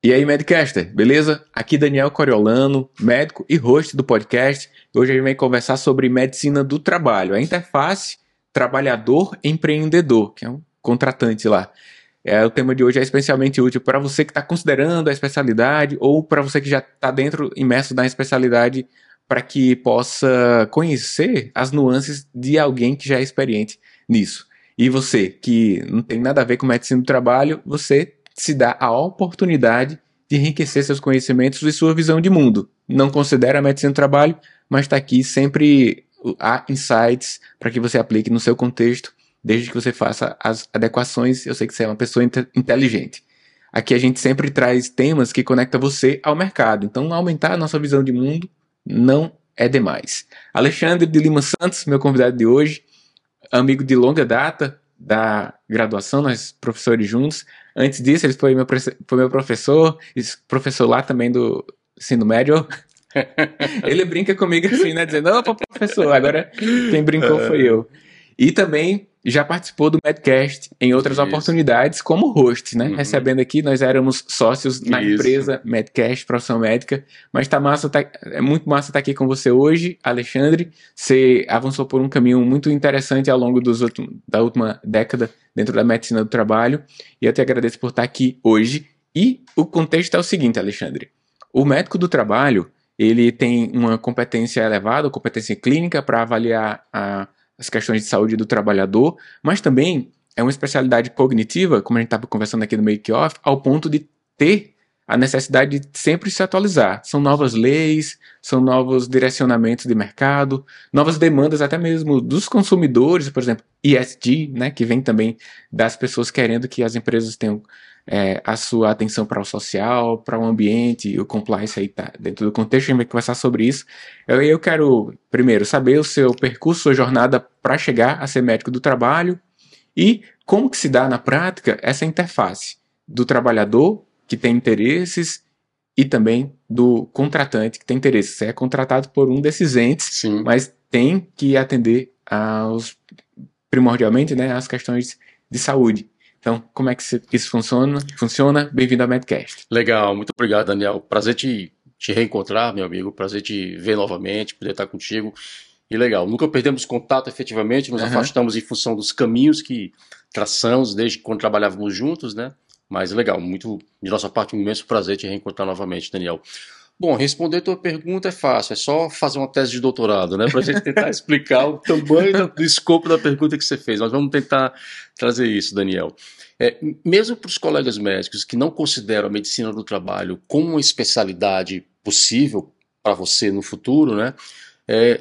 E aí, MedCaster, beleza? Aqui Daniel Coriolano, médico e host do podcast. Hoje a gente vai conversar sobre medicina do trabalho, a interface trabalhador-empreendedor, que é um contratante lá. O tema de hoje é especialmente útil para você que está considerando a especialidade ou para você que já está dentro, imerso na especialidade, para que possa conhecer as nuances de alguém que já é experiente nisso. E você, que não tem nada a ver com medicina do trabalho, você se dá a oportunidade de enriquecer seus conhecimentos e sua visão de mundo. Não considera a medicina do trabalho, mas está aqui sempre há insights para que você aplique no seu contexto, desde que você faça as adequações. Eu sei que você é uma pessoa inteligente. Aqui a gente sempre traz temas que conectam você ao mercado. Então, aumentar a nossa visão de mundo não é demais. Alexandre de Lima Santos, meu convidado de hoje, amigo de longa data da graduação, nós professores juntos. Antes disso, ele foi meu professor lá também do ensino médio. Ele brinca comigo assim, né? Dizendo, opa, professor, agora quem brincou foi eu. E também já participou do MedCast em outras oportunidades como host, né? Uhum. Recebendo aqui, nós éramos sócios na empresa MedCast, profissão médica. Mas é muito massa estar aqui com você hoje, Alexandre. Você avançou por um caminho muito interessante ao longo da última década dentro da medicina do trabalho. E eu te agradeço por estar aqui hoje. E o contexto é o seguinte, Alexandre. O médico do trabalho, ele tem uma competência elevada, competência clínica para avaliar as questões de saúde do trabalhador, mas também é uma especialidade cognitiva, como a gente estava conversando aqui no Make-Off, ao ponto de ter a necessidade de sempre se atualizar. São novas leis, são novos direcionamentos de mercado, novas demandas até mesmo dos consumidores, por exemplo, ESG, né, que vem também das pessoas querendo que as empresas tenham a sua atenção para o social, para o ambiente, o compliance aí tá dentro do contexto, a gente vai conversar sobre isso. Eu quero, primeiro, saber o seu percurso, sua jornada para chegar a ser médico do trabalho e como que se dá na prática essa interface do trabalhador que tem interesses e também do contratante que tem interesses. Você é contratado por um desses entes, sim, mas tem que atender primordialmente, né, às questões de saúde. Então, como é que isso funciona? Bem-vindo ao MedCast. Legal, muito obrigado, Daniel. Prazer te reencontrar, meu amigo. Prazer te ver novamente, poder estar contigo. E legal, nunca perdemos contato efetivamente, nos afastamos em função dos caminhos que traçamos desde quando trabalhávamos juntos, né? Mas legal, muito de nossa parte, um imenso prazer te reencontrar novamente, Daniel. Bom, responder a tua pergunta é fácil, é só fazer uma tese de doutorado, né? Para a gente tentar explicar o tamanho do escopo da pergunta que você fez. Nós vamos tentar trazer isso, Daniel. Mesmo para os colegas médicos que não consideram a medicina do trabalho como uma especialidade possível para você no futuro, né?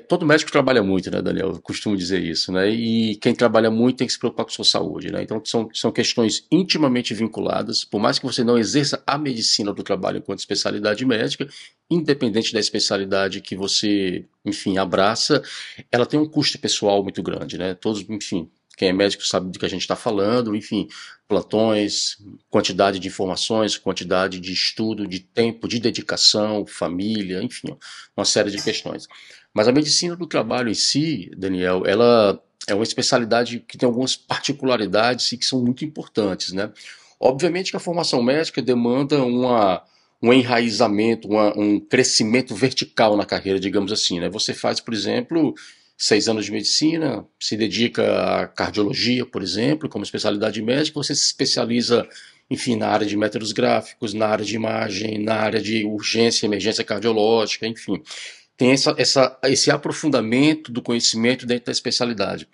Todo médico trabalha muito, né, Daniel? Eu costumo dizer isso, né? E quem trabalha muito tem que se preocupar com sua saúde, né? Então, são questões intimamente vinculadas, por mais que você não exerça a medicina do trabalho enquanto especialidade médica, independente da especialidade que você, enfim, abraça, ela tem um custo pessoal muito grande, né? Todos, enfim, quem é médico sabe do que a gente está falando, enfim, plantões, quantidade de informações, quantidade de estudo, de tempo, de dedicação, família, enfim, uma série de questões. Mas a medicina do trabalho em si, Daniel, ela é uma especialidade que tem algumas particularidades e que são muito importantes, né? Obviamente que a formação médica demanda um enraizamento, um crescimento vertical na carreira, digamos assim, né? Você faz, por exemplo, 6 anos de medicina, se dedica à cardiologia, por exemplo, como especialidade médica, você se especializa, enfim, na área de métodos gráficos, na área de imagem, na área de urgência, emergência cardiológica, enfim. Tem esse aprofundamento do conhecimento dentro da especialidade.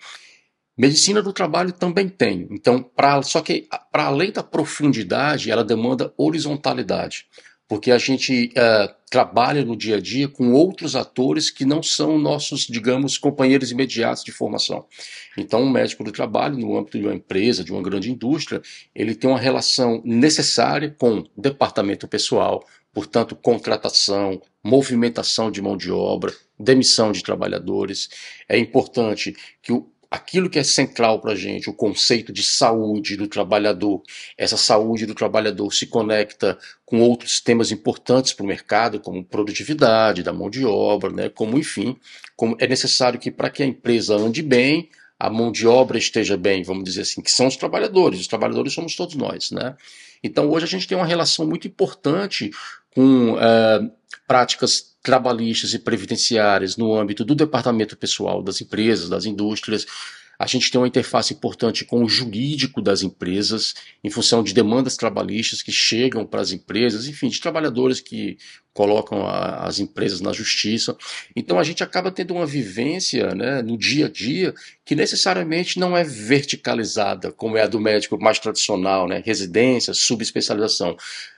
Medicina do trabalho também tem. Então, só que para além da profundidade, ela demanda horizontalidade, porque a gente trabalha no dia a dia com outros atores que não são nossos, digamos, companheiros imediatos de formação. Então, um médico do trabalho, no âmbito de uma empresa, de uma grande indústria, ele tem uma relação necessária com departamento pessoal, portanto, contratação, movimentação de mão de obra, demissão de trabalhadores. É importante que aquilo que é central para a gente, o conceito de saúde do trabalhador, essa saúde do trabalhador se conecta com outros temas importantes para o mercado, como produtividade da mão de obra, né? Como é necessário que para que a empresa ande bem, a mão de obra esteja bem, vamos dizer assim, que são os trabalhadores somos todos nós, né? Então hoje a gente tem uma relação muito importante com práticas trabalhistas e previdenciárias no âmbito do departamento pessoal das empresas, das indústrias. A gente tem uma interface importante com o jurídico das empresas, em função de demandas trabalhistas que chegam para as empresas, enfim, de trabalhadores que colocam as empresas na justiça. Então a gente acaba tendo uma vivência, né, no dia a dia que necessariamente não é verticalizada, como é a do médico mais tradicional, né, residência, subespecialização,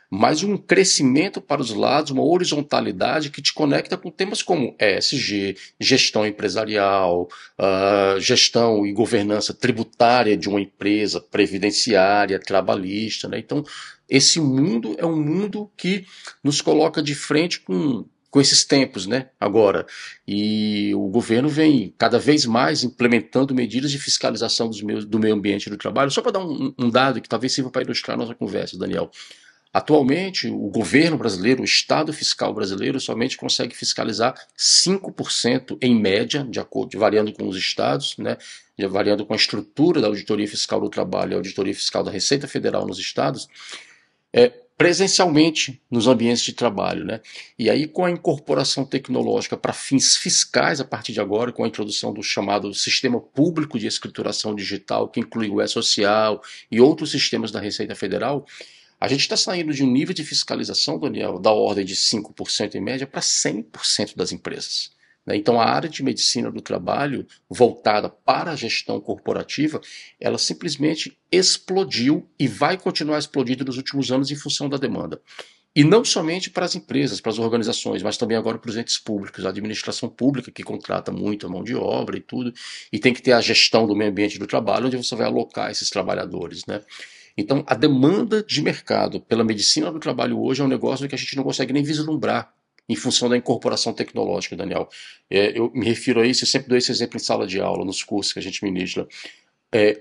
mas um crescimento para os lados, uma horizontalidade que te conecta com temas como ESG, gestão empresarial, gestão e governança tributária de uma empresa, previdenciária, trabalhista, né? Então, esse mundo é um mundo que nos coloca de frente com esses tempos, né, agora. E o governo vem cada vez mais implementando medidas de fiscalização do meio ambiente e do trabalho. Só para dar um dado que talvez sirva para ilustrar a nossa conversa, Daniel. Atualmente, o governo brasileiro, o Estado Fiscal brasileiro, somente consegue fiscalizar 5% em média, de acordo, variando com os estados, né, variando com a estrutura da Auditoria Fiscal do Trabalho e a Auditoria Fiscal da Receita Federal nos estados, presencialmente nos ambientes de trabalho, né? E aí, com a incorporação tecnológica para fins fiscais, a partir de agora, com a introdução do chamado Sistema Público de Escrituração Digital, que inclui o E-Social e outros sistemas da Receita Federal, a gente está saindo de um nível de fiscalização, Daniel, da ordem de 5% em média para 100% das empresas, né? Então, a área de medicina do trabalho, voltada para a gestão corporativa, ela simplesmente explodiu e vai continuar explodindo nos últimos anos em função da demanda. E não somente para as empresas, para as organizações, mas também agora para os entes públicos, a administração pública que contrata muito a mão de obra e tudo, e tem que ter a gestão do meio ambiente do trabalho, onde você vai alocar esses trabalhadores, né? Então, a demanda de mercado pela medicina do trabalho hoje é um negócio que a gente não consegue nem vislumbrar em função da incorporação tecnológica, Daniel. Eu me refiro a isso, eu sempre dou esse exemplo em sala de aula, nos cursos que a gente ministra.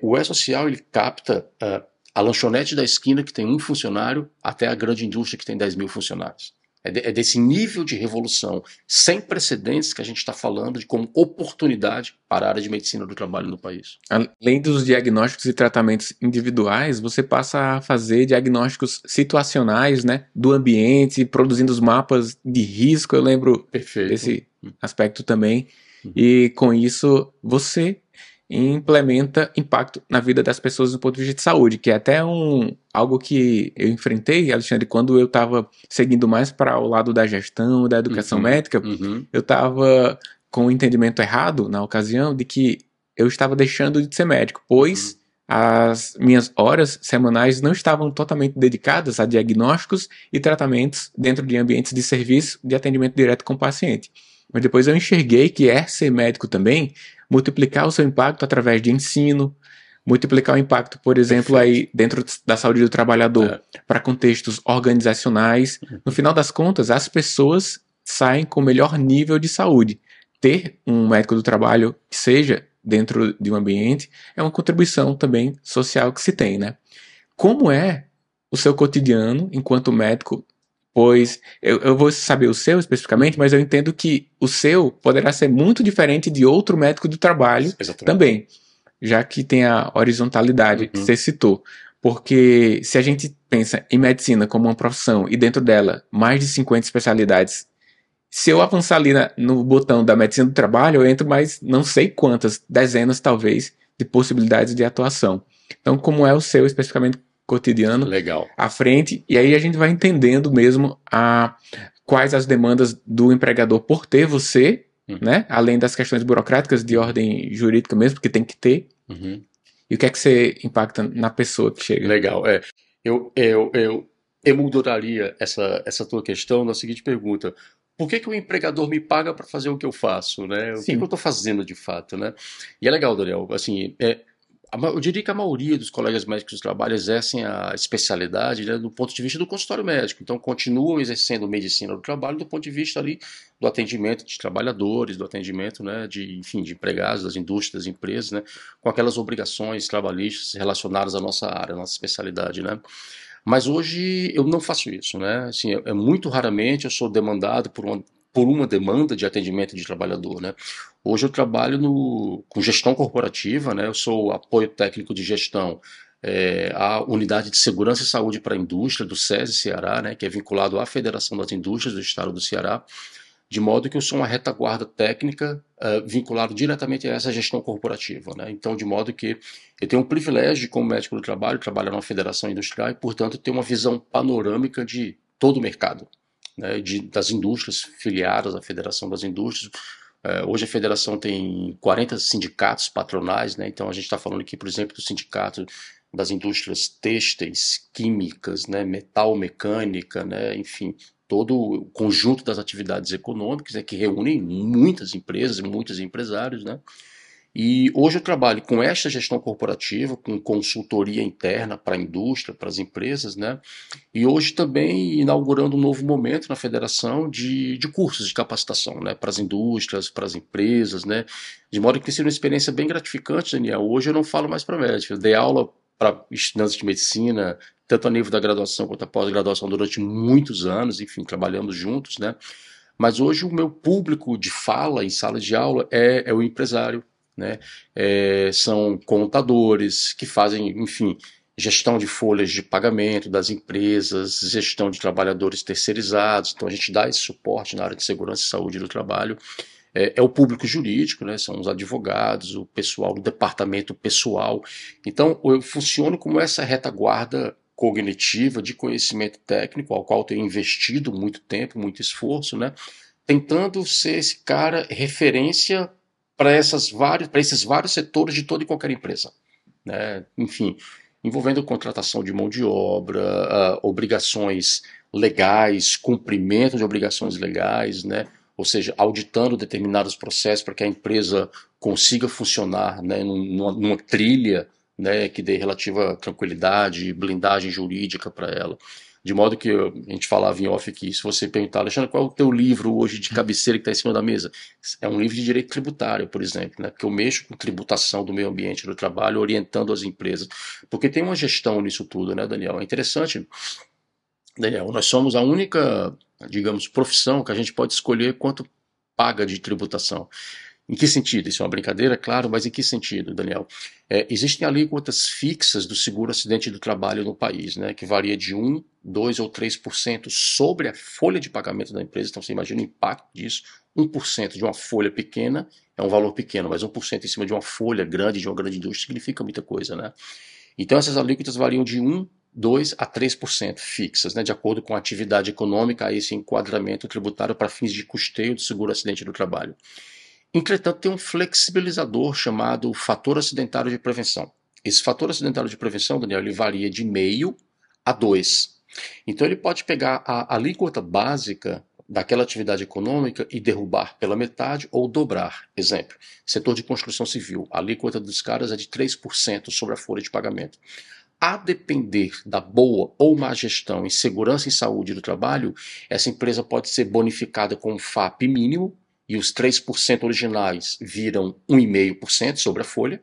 O E-Social, ele capta a lanchonete da esquina que tem um funcionário até a grande indústria que tem 10 mil funcionários. É desse nível de revolução sem precedentes que a gente está falando de como oportunidade para a área de medicina do trabalho no país. Além dos diagnósticos e tratamentos individuais, você passa a fazer diagnósticos situacionais, né, do ambiente, produzindo os mapas de risco. Eu lembro desse aspecto também. E com isso você implementa impacto na vida das pessoas do ponto de vista de saúde, que é até algo que eu enfrentei, Alexandre, quando eu estava seguindo mais para o lado da gestão, da educação médica, eu estava com o entendimento errado, na ocasião, de que eu estava deixando de ser médico, pois as minhas horas semanais não estavam totalmente dedicadas a diagnósticos e tratamentos dentro de ambientes de serviço de atendimento direto com o paciente. Mas depois eu enxerguei que é ser médico também multiplicar o seu impacto através de ensino, multiplicar o impacto, por exemplo, aí dentro da saúde do trabalhador, para contextos organizacionais. No final das contas, as pessoas saem com o melhor nível de saúde. Ter um médico do trabalho que seja dentro de um ambiente é uma contribuição também social que se tem, né? Como é o seu cotidiano enquanto médico? Pois eu vou saber o seu especificamente, mas eu entendo que o seu poderá ser muito diferente de outro médico do trabalho também, já que tem a horizontalidade que você citou. Porque se a gente pensa em medicina como uma profissão e dentro dela mais de 50 especialidades, se eu avançar ali no botão da medicina do trabalho, eu entro mais não sei quantas, dezenas talvez, de possibilidades de atuação. Então, como é o seu especificamente cotidiano à frente, e aí a gente vai entendendo mesmo quais as demandas do empregador por ter você, né, além das questões burocráticas de ordem jurídica mesmo, que tem que ter, e o que é que você impacta na pessoa que chega. Legal, eu emoldaria essa tua questão na seguinte pergunta: por que o empregador me paga para fazer o que eu faço, né? O que eu estou fazendo de fato, né? E é legal, Daniel, assim, eu diria que a maioria dos colegas médicos do trabalho exercem a especialidade, né, do ponto de vista do consultório médico. Então, continuam exercendo medicina do trabalho do ponto de vista ali do atendimento de trabalhadores, do atendimento, né, de empregados, das indústrias, das empresas, né, com aquelas obrigações trabalhistas relacionadas à nossa área, à nossa especialidade, né? Mas hoje eu não faço isso, né? Assim, muito raramente eu sou demandado por uma demanda de atendimento de trabalhador, né? Hoje eu trabalho com gestão corporativa, né? Eu sou apoio técnico de gestão a Unidade de Segurança e Saúde para a Indústria do SESI Ceará, né, que é vinculado à Federação das Indústrias do Estado do Ceará, de modo que eu sou uma retaguarda técnica vinculado diretamente a essa gestão corporativa, né? Então, de modo que eu tenho um privilégio como médico do trabalho, trabalhar numa federação industrial e, portanto, ter uma visão panorâmica de todo o mercado, né? Das indústrias filiadas à Federação das Indústrias. Hoje a federação tem 40 sindicatos patronais, né? Então a gente está falando aqui, por exemplo, do sindicato das indústrias têxteis, químicas, né? Metal, mecânica, né? Enfim, todo o conjunto das atividades econômicas, né? Que reúnem muitas empresas e muitos empresários, né? E hoje eu trabalho com esta gestão corporativa, com consultoria interna para a indústria, para as empresas, né? E hoje também inaugurando um novo momento na federação de cursos de capacitação, né? Para as indústrias, para as empresas, né? De modo que tem sido uma experiência bem gratificante, Daniel. Hoje eu não falo mais para médico, eu dei aula para estudantes de medicina, tanto a nível da graduação quanto a pós-graduação durante muitos anos, enfim, trabalhando juntos, né? Mas hoje o meu público de fala em sala de aula é o empresário, né? São contadores que fazem, enfim, gestão de folhas de pagamento das empresas, gestão de trabalhadores terceirizados. Então a gente dá esse suporte na área de segurança e saúde do trabalho. É o público jurídico, né? São os advogados, o pessoal do departamento pessoal. Então eu funciono como essa retaguarda cognitiva de conhecimento técnico, ao qual tenho investido muito tempo, muito esforço, né? Tentando ser esse cara referência para esses vários setores de toda e qualquer empresa, né? Enfim, envolvendo contratação de mão de obra, obrigações legais, cumprimento de obrigações legais, né? Ou seja, auditando determinados processos para que a empresa consiga funcionar, né? numa trilha, né? Que dê relativa tranquilidade, blindagem jurídica para ela. De modo que a gente falava em off aqui, se você perguntar, Alexandre, qual é o teu livro hoje de cabeceira que está em cima da mesa? É um livro de direito tributário, por exemplo, né? Porque eu mexo com tributação do meio ambiente, do trabalho, orientando as empresas. Porque tem uma gestão nisso tudo, né, Daniel? É interessante, Daniel, nós somos a única, digamos, profissão que a gente pode escolher quanto paga de tributação. Em que sentido? Isso é uma brincadeira, claro, mas em que sentido, Daniel? Existem alíquotas fixas do seguro acidente do trabalho no país, né, que varia de 1%, 2% ou 3% sobre a folha de pagamento da empresa. Então você imagina o impacto disso. 1% de uma folha pequena é um valor pequeno, mas 1% em cima de uma folha grande, de uma grande indústria, significa muita coisa, né? Então essas alíquotas variam de 1%, 2% a 3% fixas, né, de acordo com a atividade econômica, a esse enquadramento tributário para fins de custeio do seguro acidente do trabalho. Entretanto, tem um flexibilizador chamado fator acidentário de prevenção. Esse fator acidentário de prevenção, Daniel, ele varia de 0,5 a 2. Então ele pode pegar a alíquota básica daquela atividade econômica e derrubar pela metade ou dobrar. Exemplo, setor de construção civil, a alíquota dos caras é de 3% sobre a folha de pagamento. A depender da boa ou má gestão em segurança e saúde do trabalho, essa empresa pode ser bonificada com um FAP mínimo, e os 3% originais viram 1,5% sobre a folha.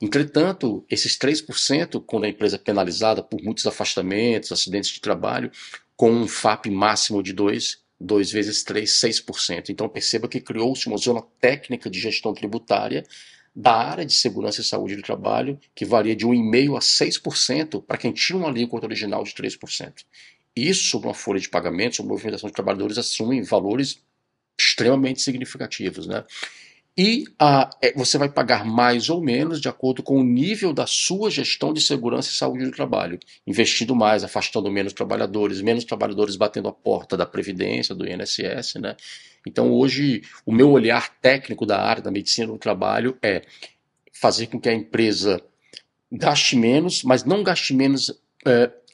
Entretanto, esses 3%, quando a empresa é penalizada por muitos afastamentos, acidentes de trabalho, com um FAP máximo de 2 vezes 3, 6%. Então perceba que criou-se uma zona técnica de gestão tributária da área de segurança e saúde do trabalho, que varia de 1,5% a 6% para quem tinha uma alíquota original de 3%. Isso, sobre uma folha de pagamento, sobre a movimentação de trabalhadores, assume valores extremamente significativos, né? E você vai pagar mais ou menos de acordo com o nível da sua gestão de segurança e saúde do trabalho, investindo mais, afastando menos trabalhadores batendo a porta da Previdência, do INSS, né? Então hoje o meu olhar técnico da área da medicina do trabalho é fazer com que a empresa gaste menos, mas não gaste menos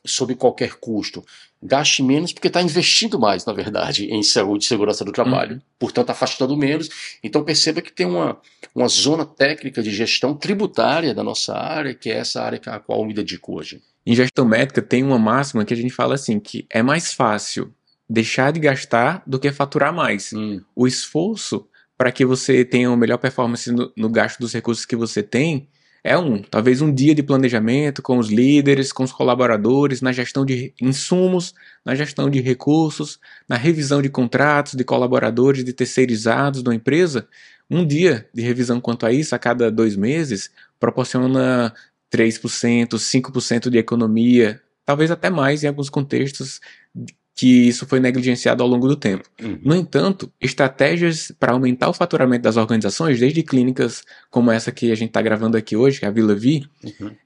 sob qualquer custo. Gaste menos porque está investindo mais, na verdade, em saúde e segurança do trabalho, portanto afastando menos. Então perceba que tem uma zona técnica de gestão tributária da nossa área, que é essa área a qual eu me dedico hoje. Em gestão métrica tem uma máxima que a gente fala assim, que é mais fácil deixar de gastar do que faturar mais. O esforço para que você tenha uma melhor performance no gasto dos recursos que você tem, talvez um dia de planejamento com os líderes, com os colaboradores, na gestão de insumos, na gestão de recursos, na revisão de contratos, de colaboradores, de terceirizados da empresa. Um dia de revisão quanto a isso, a cada 2 meses, proporciona 3%, 5% de economia, talvez até mais em alguns contextos que isso foi negligenciado ao longo do tempo. No entanto, estratégias para aumentar o faturamento das organizações, desde clínicas como essa que a gente está gravando aqui hoje, que é a Vila Vi,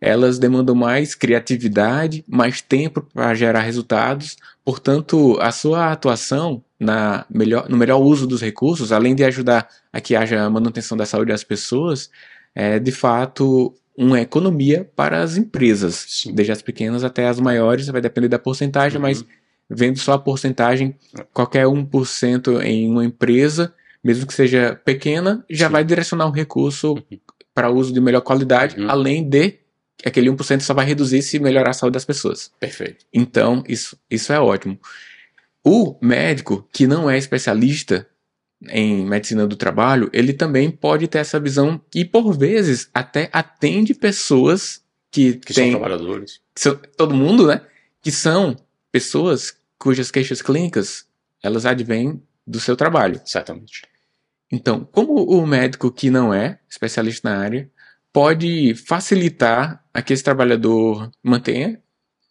elas demandam mais criatividade, mais tempo para gerar resultados. Portanto, a sua atuação no melhor uso dos recursos, além de ajudar a que haja a manutenção da saúde das pessoas, é de fato uma economia para as empresas, desde as pequenas até as maiores, vai depender da porcentagem, mas vendo só a porcentagem, qualquer 1% em uma empresa, mesmo que seja pequena, já vai direcionar um recurso para uso de melhor qualidade, além de aquele 1% só vai reduzir se melhorar a saúde das pessoas. Perfeito. Então, isso é ótimo. O médico que não é especialista em medicina do trabalho, ele também pode ter essa visão e, por vezes, até atende pessoas que são trabalhadores. Que são, todo mundo, né? Que são pessoas cujas queixas clínicas, elas advêm do seu trabalho. Certamente. Então, como o médico que não é especialista na área pode facilitar a que esse trabalhador mantenha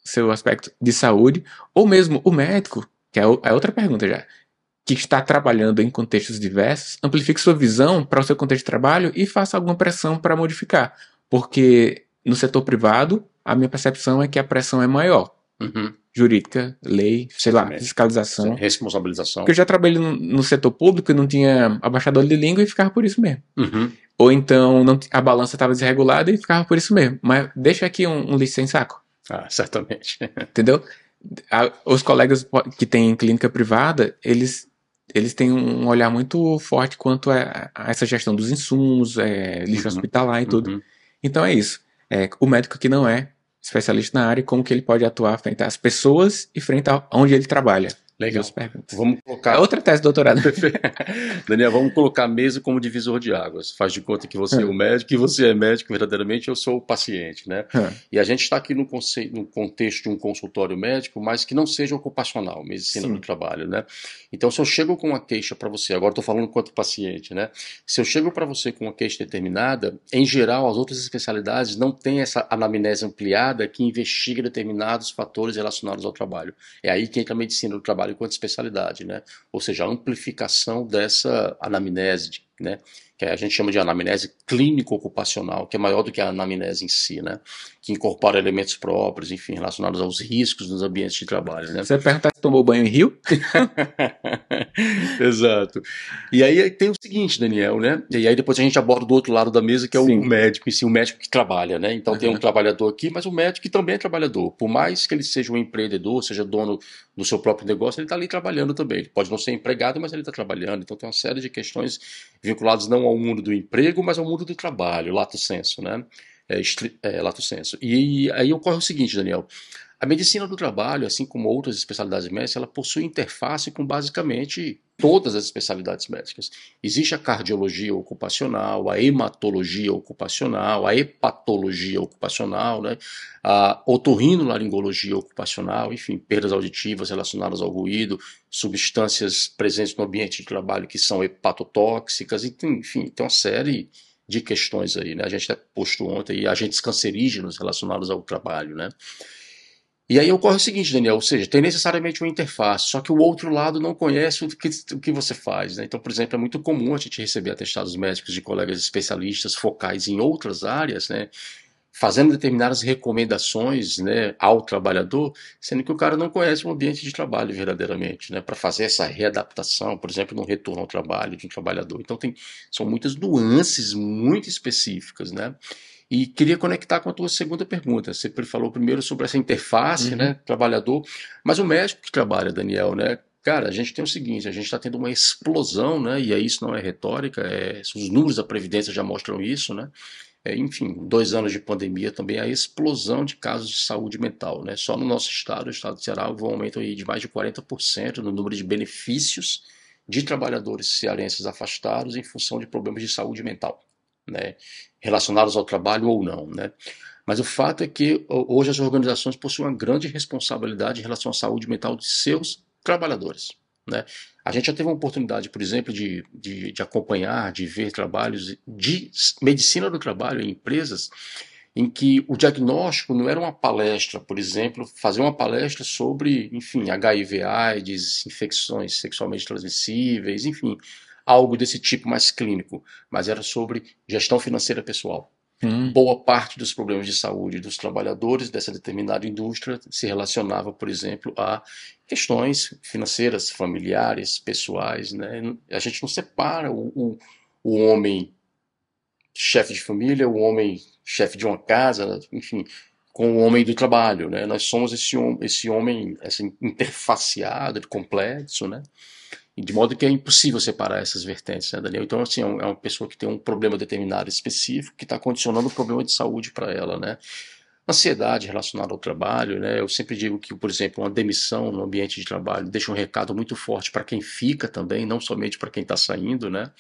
seu aspecto de saúde, ou mesmo o médico, que é a outra pergunta já, que está trabalhando em contextos diversos, amplifique sua visão para o seu contexto de trabalho e faça alguma pressão para modificar. Porque no setor privado, a minha percepção é que a pressão é maior. Jurídica, lei, sei lá, fiscalização. Responsabilização. Porque eu já trabalhei no setor público e não tinha abaixador de língua e ficava por isso mesmo. Ou então a balança estava desregulada e ficava por isso mesmo. Mas deixa aqui um lixo sem saco. Ah, certamente. Entendeu? Os colegas que têm clínica privada, eles têm um olhar muito forte quanto a essa gestão dos insumos, lixo hospitalar e tudo. Então é isso. O médico que não é especialista na área, como que ele pode atuar frente às pessoas e frente a onde ele trabalha. Legal. Vamos colocar... É outra tese de doutorado. Daniel, vamos colocar mesmo como divisor de águas. Faz de conta que você é o médico e você é médico, verdadeiramente eu sou o paciente, né? E a gente está aqui no contexto de um consultório médico, mas que não seja ocupacional, medicina do trabalho, né? Então, se eu chego com uma queixa para você, agora estou falando quanto paciente, né? Se eu chego para você com uma queixa determinada, em geral, as outras especialidades não têm essa anamnese ampliada que investiga determinados fatores relacionados ao trabalho. É aí que entra a medicina do trabalho enquanto especialidade, né? Ou seja, a amplificação dessa anamnese, né? Que a gente chama de anamnese clínico-ocupacional, que é maior do que a anamnese em si, né? Que incorpora elementos próprios, enfim, relacionados aos riscos nos ambientes de trabalho, né? Você pergunta se tomou banho em rio? Exato. E aí tem o seguinte, Daniel, né? E aí depois a gente aborda do outro lado da mesa, que é o médico, e sim, o médico que trabalha, né? Então tem um trabalhador aqui, mas o médico que também é trabalhador. Por mais que ele seja um empreendedor, seja dono do seu próprio negócio, ele está ali trabalhando também. Ele pode não ser empregado, mas ele está trabalhando. Então tem uma série de questões vinculadas não ao mundo do emprego, mas ao mundo do trabalho, lato sensu, né? Lato sensu. E aí ocorre o seguinte, Daniel, a medicina do trabalho, assim como outras especialidades médicas, ela possui interface com basicamente todas as especialidades médicas. Existe a cardiologia ocupacional, a hematologia ocupacional, a hepatologia ocupacional, né? A otorrinolaringologia ocupacional, enfim, perdas auditivas relacionadas ao ruído, substâncias presentes no ambiente de trabalho que são hepatotóxicas, enfim, tem uma série de questões aí, né? A gente até postou ontem agentes cancerígenos relacionados ao trabalho, né? E aí ocorre o seguinte, Daniel, ou seja, tem necessariamente uma interface, só que o outro lado não conhece o que você faz, né? Então, por exemplo, é muito comum a gente receber atestados médicos de colegas especialistas focais em outras áreas, né? Fazendo determinadas recomendações, né, ao trabalhador, sendo que o cara não conhece o ambiente de trabalho verdadeiramente, né, para fazer essa readaptação, por exemplo, no retorno ao trabalho de um trabalhador. Então são muitas nuances muito específicas, né? E queria conectar com a tua segunda pergunta. Você falou primeiro sobre essa interface, né, trabalhador, mas o médico que trabalha, Daniel, né? Cara, a gente tem o seguinte, a gente está tendo uma explosão, né? E aí isso não é retórica, os números da Previdência já mostram isso, né? Enfim, 2 anos de pandemia também, a explosão de casos de saúde mental, né? Só no nosso estado, o estado do Ceará, houve um aumento aí de mais de 40% no número de benefícios de trabalhadores cearenses afastados em função de problemas de saúde mental, né? Relacionados ao trabalho ou não, né? Mas o fato é que hoje as organizações possuem uma grande responsabilidade em relação à saúde mental de seus trabalhadores, né? A gente já teve uma oportunidade, por exemplo, de acompanhar, de ver trabalhos de medicina do trabalho em empresas em que o diagnóstico não era uma palestra, por exemplo, fazer uma palestra sobre, enfim, HIV, AIDS, infecções sexualmente transmissíveis, enfim, algo desse tipo mais clínico, mas era sobre gestão financeira pessoal. Boa parte dos problemas de saúde dos trabalhadores dessa determinada indústria se relacionava, por exemplo, a questões financeiras, familiares, pessoais, né? A gente não separa o homem chefe de família, o homem chefe de uma casa, enfim, com o homem do trabalho, né? Nós somos esse homem assim, interfaceado, complexo, né? De modo que é impossível separar essas vertentes, né, Daniel? Então, assim, é uma pessoa que tem um problema determinado específico que está condicionando um problema de saúde para ela, né? Ansiedade relacionada ao trabalho, né? Eu sempre digo que, por exemplo, uma demissão no ambiente de trabalho deixa um recado muito forte para quem fica também, não somente para quem está saindo, né?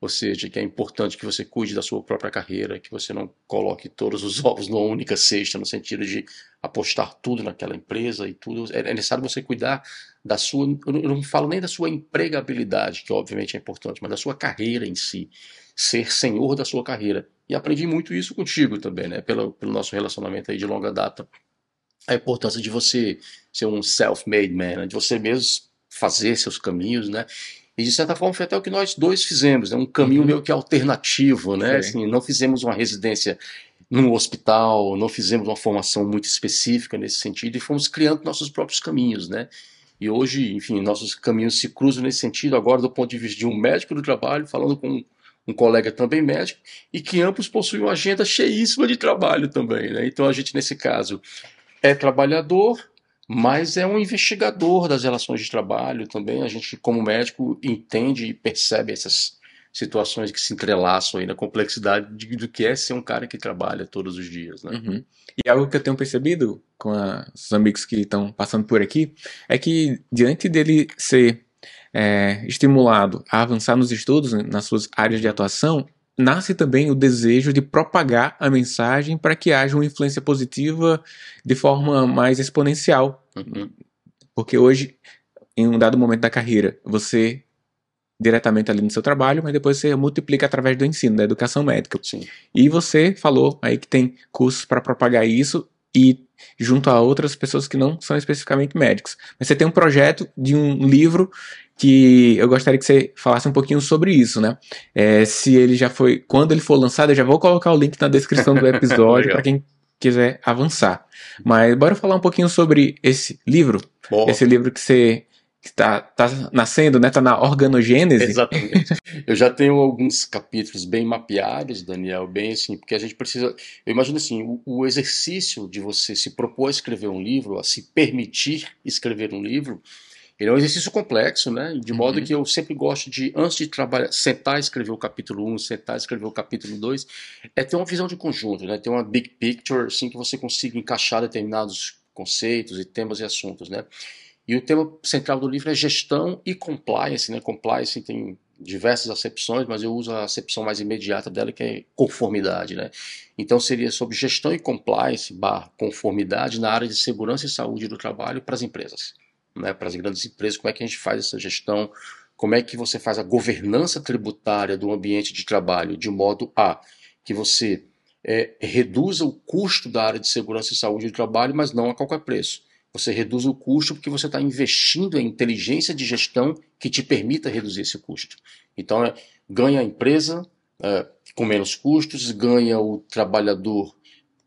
Ou seja, que é importante que você cuide da sua própria carreira, que você não coloque todos os ovos numa única cesta, no sentido de apostar tudo naquela empresa e tudo. É necessário você cuidar da sua, eu não falo nem da sua empregabilidade, que obviamente é importante, mas da sua carreira em si, ser senhor da sua carreira. E aprendi muito isso contigo também, né? Pelo nosso relacionamento aí de longa data. A importância de você ser um self-made man, né? De você mesmo fazer seus caminhos, né? E, de certa forma, foi até o que nós dois fizemos, né? Um caminho meio que alternativo, né? Assim, não fizemos uma residência num hospital, não fizemos uma formação muito específica nesse sentido e fomos criando nossos próprios caminhos, né? E hoje, enfim, nossos caminhos se cruzam nesse sentido, agora do ponto de vista de um médico do trabalho, falando com um colega também médico, e que ambos possuem uma agenda cheíssima de trabalho também, né? Então, a gente, nesse caso, é trabalhador, mas é um investigador das relações de trabalho também. A gente, como médico, entende e percebe essas situações que se entrelaçam aí na complexidade do que é ser um cara que trabalha todos os dias, né? E algo que eu tenho percebido com os amigos que estão passando por aqui é que, diante dele ser estimulado a avançar nos estudos, nas suas áreas de atuação, nasce também o desejo de propagar a mensagem para que haja uma influência positiva de forma mais exponencial. Porque hoje, em um dado momento da carreira, você diretamente ali no seu trabalho, mas depois você multiplica através do ensino, da educação médica. E você falou aí que tem cursos para propagar isso e junto a outras pessoas que não são especificamente médicos. Mas você tem um projeto de um livro que eu gostaria que você falasse um pouquinho sobre isso, né? Se ele já foi... Quando ele for lançado, eu já vou colocar o link na descrição do episódio para quem quiser avançar. Mas bora falar um pouquinho sobre esse livro. Boa. Esse livro que você... que tá nascendo, né? Tá na organogênese. Exatamente. Eu já tenho alguns capítulos bem mapeados, Daniel, bem assim, porque a gente precisa... Eu imagino assim, o exercício de você se propor a escrever um livro, a se permitir escrever um livro, ele é um exercício complexo, né? De modo que eu sempre gosto de, antes de trabalhar, sentar e escrever o capítulo 1, sentar e escrever o capítulo 2, é ter uma visão de conjunto, né? Ter uma big picture, assim, que você consiga encaixar determinados conceitos e temas e assuntos, né? E o tema central do livro é gestão e compliance, né? Compliance tem diversas acepções, mas eu uso a acepção mais imediata dela, que é conformidade, né? Então seria sobre gestão e compliance / conformidade na área de segurança e saúde do trabalho para as empresas, né? Para as grandes empresas, como é que a gente faz essa gestão, como é que você faz a governança tributária do ambiente de trabalho, de modo a que você reduza o custo da área de segurança e saúde do trabalho, mas não a qualquer preço. Você reduz o custo porque você está investindo em inteligência de gestão que te permita reduzir esse custo. Então, ganha a empresa com menos custos, ganha o trabalhador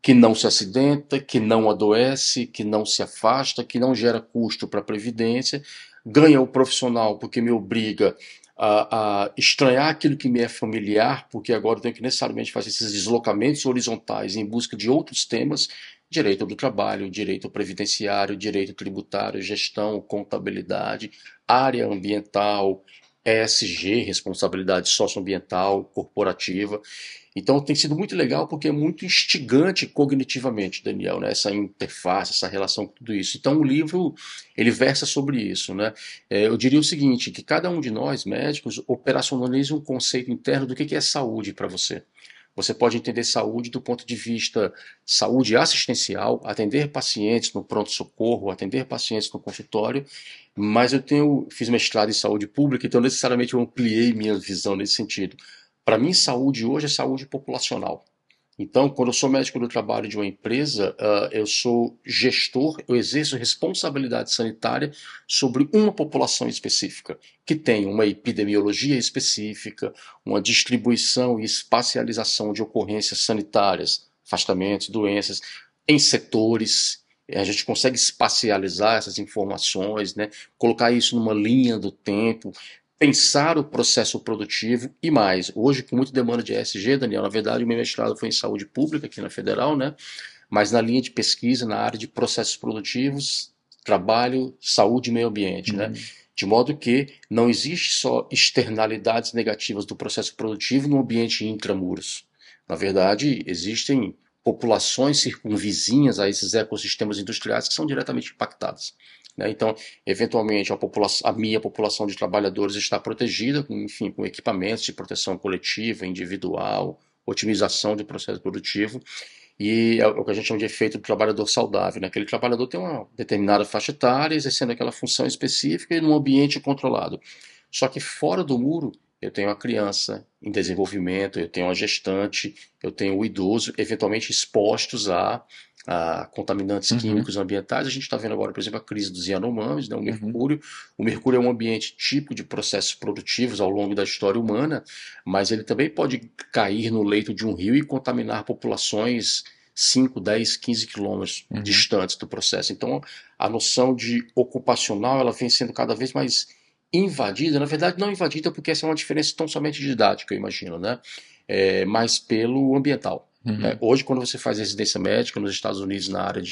que não se acidenta, que não adoece, que não se afasta, que não gera custo para a Previdência, ganha o profissional porque me obriga a estranhar aquilo que me é familiar, porque agora eu tenho que necessariamente fazer esses deslocamentos horizontais em busca de outros temas, direito do trabalho, direito previdenciário, direito tributário, gestão, contabilidade, área ambiental, ESG, responsabilidade socioambiental, corporativa. Então tem sido muito legal porque é muito instigante cognitivamente, Daniel, né? Essa interface, essa relação com tudo isso. Então o livro, ele versa sobre isso, né? Eu diria o seguinte, que cada um de nós, médicos, operacionaliza um conceito interno do que é saúde para você. Você pode entender saúde do ponto de vista saúde assistencial, atender pacientes no pronto-socorro, atender pacientes no consultório, mas fiz mestrado em saúde pública, então necessariamente eu ampliei minha visão nesse sentido. Para mim, saúde hoje é saúde populacional. Então, quando eu sou médico do trabalho de uma empresa, eu sou gestor, eu exerço responsabilidade sanitária sobre uma população específica, que tem uma epidemiologia específica, uma distribuição e espacialização de ocorrências sanitárias, afastamentos, doenças, em setores. A gente consegue espacializar essas informações, né? Colocar isso numa linha do tempo, pensar o processo produtivo e mais. Hoje, com muita demanda de ESG, Daniel, na verdade, o meu mestrado foi em saúde pública aqui na Federal, né? Mas na linha de pesquisa, na área de processos produtivos, trabalho, saúde e meio ambiente, né? De modo que não existe só externalidades negativas do processo produtivo no ambiente intramuros. Na verdade, existem populações circunvizinhas a esses ecossistemas industriais que são diretamente impactadas, né? Então, eventualmente, a minha população de trabalhadores está protegida, enfim, com equipamentos de proteção coletiva, individual, otimização de processo produtivo, e é o que a gente chama de efeito do trabalhador saudável, né? Aquele trabalhador tem uma determinada faixa etária, exercendo aquela função específica e num ambiente controlado. Só que fora do muro, eu tenho a criança em desenvolvimento, eu tenho a gestante, eu tenho o idoso, eventualmente expostos a contaminantes químicos ambientais. A gente está vendo agora, por exemplo, a crise dos Yanomamis, né? O mercúrio. O mercúrio é um ambiente típico de processos produtivos ao longo da história humana, mas ele também pode cair no leito de um rio e contaminar populações 5, 10, 15 quilômetros distantes do processo. Então, a noção de ocupacional ela vem sendo cada vez mais invadida, na verdade não invadida porque essa é uma diferença tão somente didática, eu imagino, né? Mas pelo ambiental. Né? Hoje, quando você faz residência médica nos Estados Unidos na área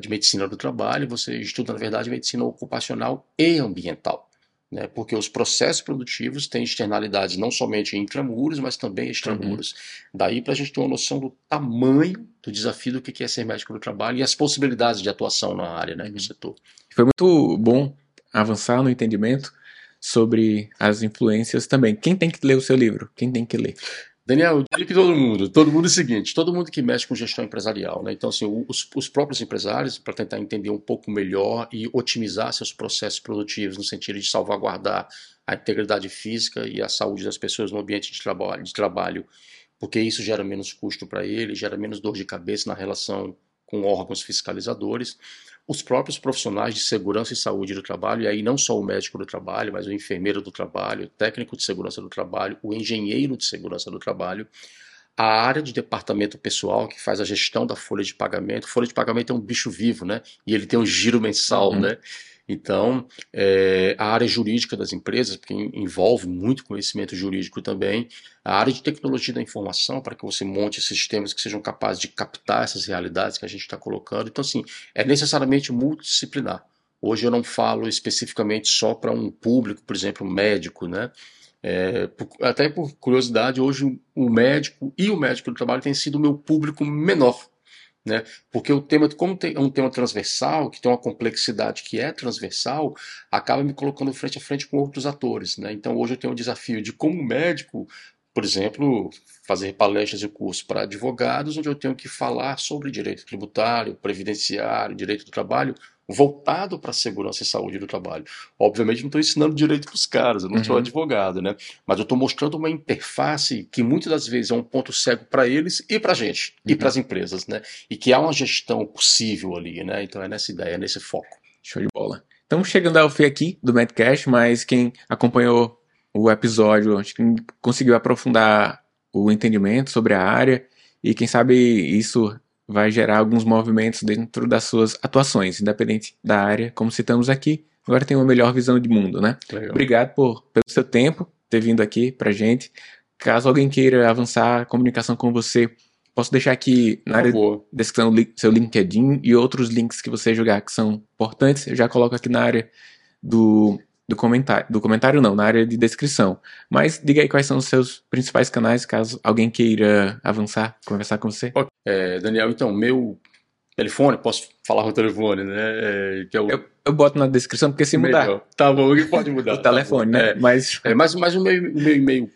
de medicina do trabalho, você estuda, na verdade, medicina ocupacional e ambiental, né? Porque os processos produtivos têm externalidades não somente intramuros, mas também extramuros. Daí para a gente ter uma noção do tamanho do desafio do que é ser médico do trabalho e as possibilidades de atuação na área, né? No setor. Foi muito bom avançar no entendimento sobre as influências também. Quem tem que ler o seu livro? Quem tem que ler? Daniel, eu digo que todo mundo é o seguinte, todo mundo que mexe com gestão empresarial, né? Então, assim, os próprios empresários, para tentar entender um pouco melhor e otimizar seus processos produtivos, no sentido de salvaguardar a integridade física e a saúde das pessoas no ambiente de trabalho, porque isso gera menos custo para ele, gera menos dor de cabeça na relação com órgãos fiscalizadores. Os próprios profissionais de segurança e saúde do trabalho, e aí não só o médico do trabalho, mas o enfermeiro do trabalho, o técnico de segurança do trabalho, o engenheiro de segurança do trabalho, a área de departamento pessoal que faz a gestão da folha de pagamento. Folha de pagamento é um bicho vivo, né? E ele tem um giro mensal, né? Então, a área jurídica das empresas, porque envolve muito conhecimento jurídico também, a área de tecnologia da informação, para que você monte sistemas que sejam capazes de captar essas realidades que a gente está colocando. Então, assim, é necessariamente multidisciplinar. Hoje eu não falo especificamente só para um público, por exemplo, médico, né? Até por curiosidade, hoje o médico e o médico do trabalho têm sido o meu público menor. Né? Porque o tema, como é um tema transversal, que tem uma complexidade que é transversal, acaba me colocando frente a frente com outros atores, né? Então hoje eu tenho o desafio de, como médico, por exemplo, fazer palestras e cursos para advogados, onde eu tenho que falar sobre direito tributário, previdenciário, direito do trabalho, voltado para a segurança e saúde do trabalho. Obviamente não estou ensinando direito para os caras, eu não sou advogado, né? Mas eu estou mostrando uma interface que muitas das vezes é um ponto cego para eles e para a gente, e para as empresas, né? E que há uma gestão possível ali, né? Então é nessa ideia, é nesse foco. Show de bola. Estamos chegando ao fim aqui do MedCast, mas quem acompanhou o episódio, acho que conseguiu aprofundar o entendimento sobre a área e quem sabe isso vai gerar alguns movimentos dentro das suas atuações, independente da área, como citamos aqui. Agora tem uma melhor visão de mundo, né? Legal. Obrigado pelo seu tempo, ter vindo aqui pra gente. Caso alguém queira avançar a comunicação com você, posso deixar aqui na área da descrição seu LinkedIn e outros links que você julgar que são importantes. Eu já coloco aqui na área na área de descrição. Mas diga aí quais são os seus principais canais, caso alguém queira avançar, conversar com você. Okay. Daniel, então, meu telefone, posso falar o telefone, né? Que é o... eu boto na descrição, porque se mudar... Melhor. Tá bom, pode mudar. O telefone, tá, né? Mas o meu e-mail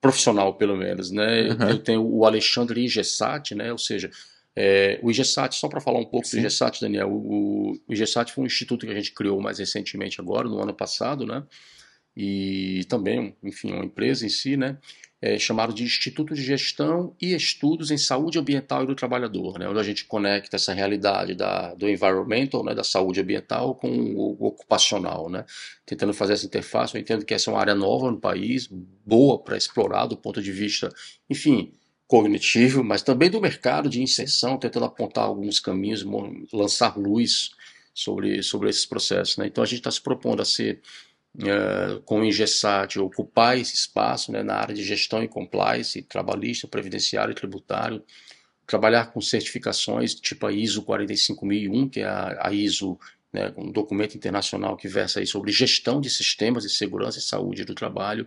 profissional, pelo menos, né? Eu tenho o Alexandre Igessati, né? Ou seja, o IGESAT, só para falar um pouco do IGESAT, Daniel, o IGESAT foi um instituto que a gente criou mais recentemente agora, no ano passado, né? e também, enfim, uma empresa em si, né? Chamaram de Instituto de Gestão e Estudos em Saúde Ambiental e do Trabalhador, né, onde a gente conecta essa realidade do environmental, né, da saúde ambiental, com o ocupacional, né, tentando fazer essa interface. Eu entendo que essa é uma área nova no país, boa para explorar do ponto de vista, enfim, cognitivo, mas também do mercado de inserção, tentando apontar alguns caminhos, lançar luz sobre esses processos, né. Então a gente está se propondo a ser com o Ingessat, ocupar esse espaço, né, na área de gestão e compliance, trabalhista, previdenciário e tributário, trabalhar com certificações tipo a ISO 45001, que é a ISO, né, um documento internacional que versa aí sobre gestão de sistemas de segurança e saúde do trabalho,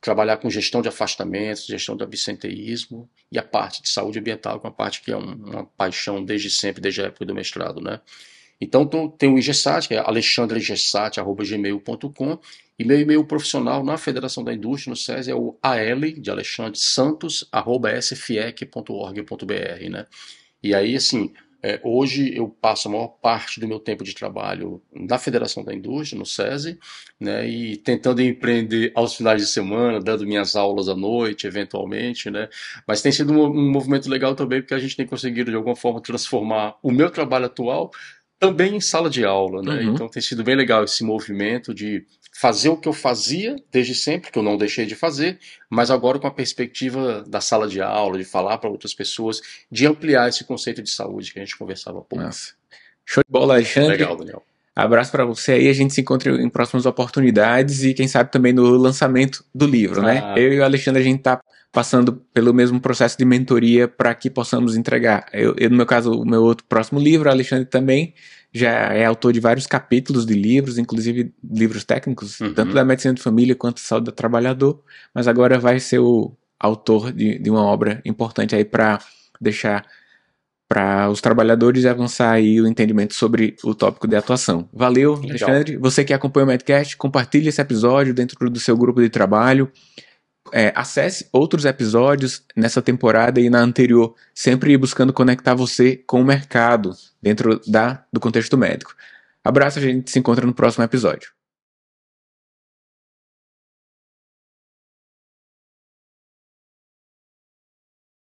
trabalhar com gestão de afastamentos, gestão de absenteísmo e a parte de saúde ambiental, que é uma parte que é uma paixão desde sempre, desde a época do mestrado, né. Então tem o IGESAT, que é alexandreigessat@gmail.com, e meu e-mail profissional na Federação da Indústria, no SESI, é o al.alexandresantos@sfiec.org.br, né? E aí, assim, hoje eu passo a maior parte do meu tempo de trabalho na Federação da Indústria, no SESI, né, e tentando empreender aos finais de semana, dando minhas aulas à noite, eventualmente, né, mas tem sido um movimento legal também, porque a gente tem conseguido, de alguma forma, transformar o meu trabalho atual também em sala de aula, né? Uhum. Então tem sido bem legal esse movimento de fazer o que eu fazia desde sempre, que eu não deixei de fazer, mas agora com a perspectiva da sala de aula, de falar para outras pessoas, de ampliar esse conceito de saúde que a gente conversava há pouco. Nossa. Show de bola, Alexandre. Legal, Daniel. Abraço para você aí, a gente se encontra em próximas oportunidades e quem sabe também no lançamento do livro, né? Eu e o Alexandre, a gente tá passando pelo mesmo processo de mentoria para que possamos entregar. Eu, no meu caso, o meu outro próximo livro, o Alexandre também já é autor de vários capítulos de livros, inclusive livros técnicos, uhum, tanto da Medicina de Família quanto da Saúde do Trabalhador, mas agora vai ser o autor de uma obra importante aí para deixar para os trabalhadores avançar aí o entendimento sobre o tópico de atuação. Valeu, legal, Alexandre. Você que acompanha o MedCast, compartilhe esse episódio dentro do seu grupo de trabalho. Acesse outros episódios nessa temporada e na anterior, sempre buscando conectar você com o mercado dentro do contexto médico. Abraço, a gente se encontra no próximo episódio.